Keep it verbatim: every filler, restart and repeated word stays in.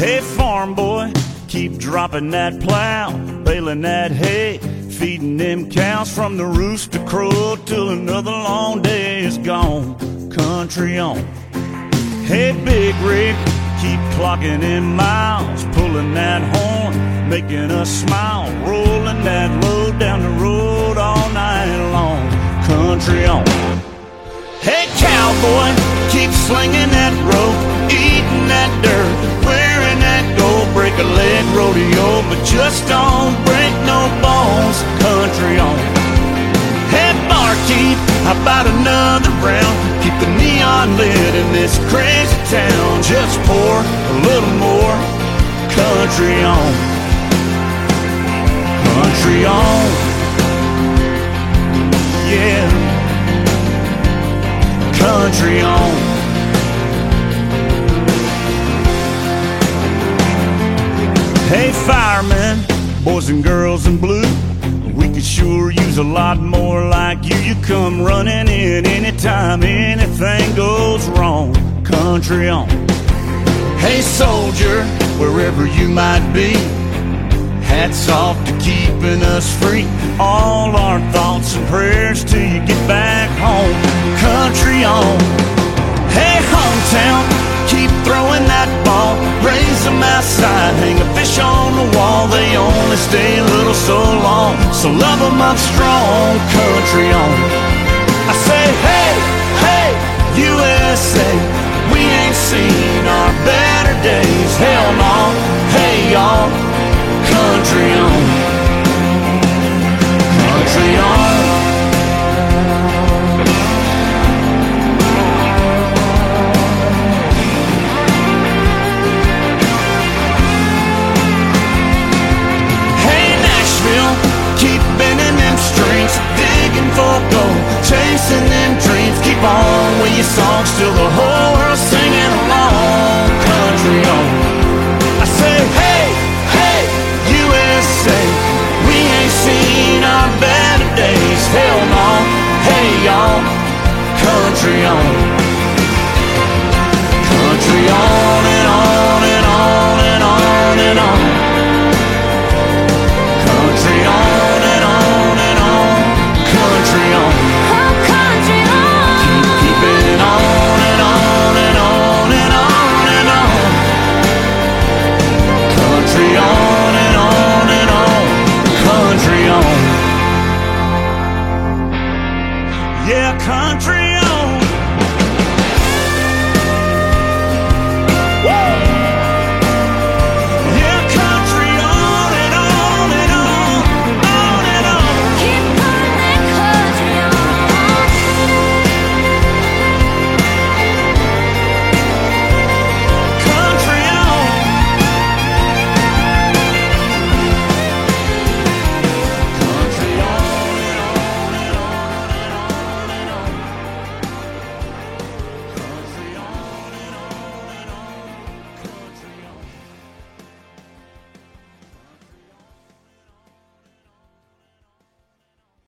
Hey, farm boy, keep dropping that plow, baling that hay, feeding them cows from the rooster crow till another long day is gone. Country on. Hey, big rig, keep clocking in miles, pulling that horn, making us smile, rolling that load down the road all night long. Country on. Hey, cowboy, keep slinging that rope, eating that dirt, wearing that gold, break a leg rodeo, but just don't break no bones. Country on. Hey, barkeep, how about another round? Keep the neon lit in this crazy town. Just pour a little more. Country on. Country on. Yeah. Country on. Hey, firemen, boys and girls in blue, we could sure use a lot more like you. You come running in anytime anything goes wrong. Country on. Hey, soldier, wherever you might be, hats off to keeping us free. All our thoughts and prayers till you get back home. Country on. Hey, hometown, keep throwing that ball, raise them outside, hang a fish on the wall. They only stay a little so long, so love them up strong. Country on. I say, hey, hey, U S A, we ain't seen our better days. Hell no, hey y'all, country on. Country on. Digging for gold, chasing them dreams. Keep on with your songs till the whole world singing along. Country on. I say, hey, hey, U S A, we ain't seen our better days. Hell no, hey y'all, country on.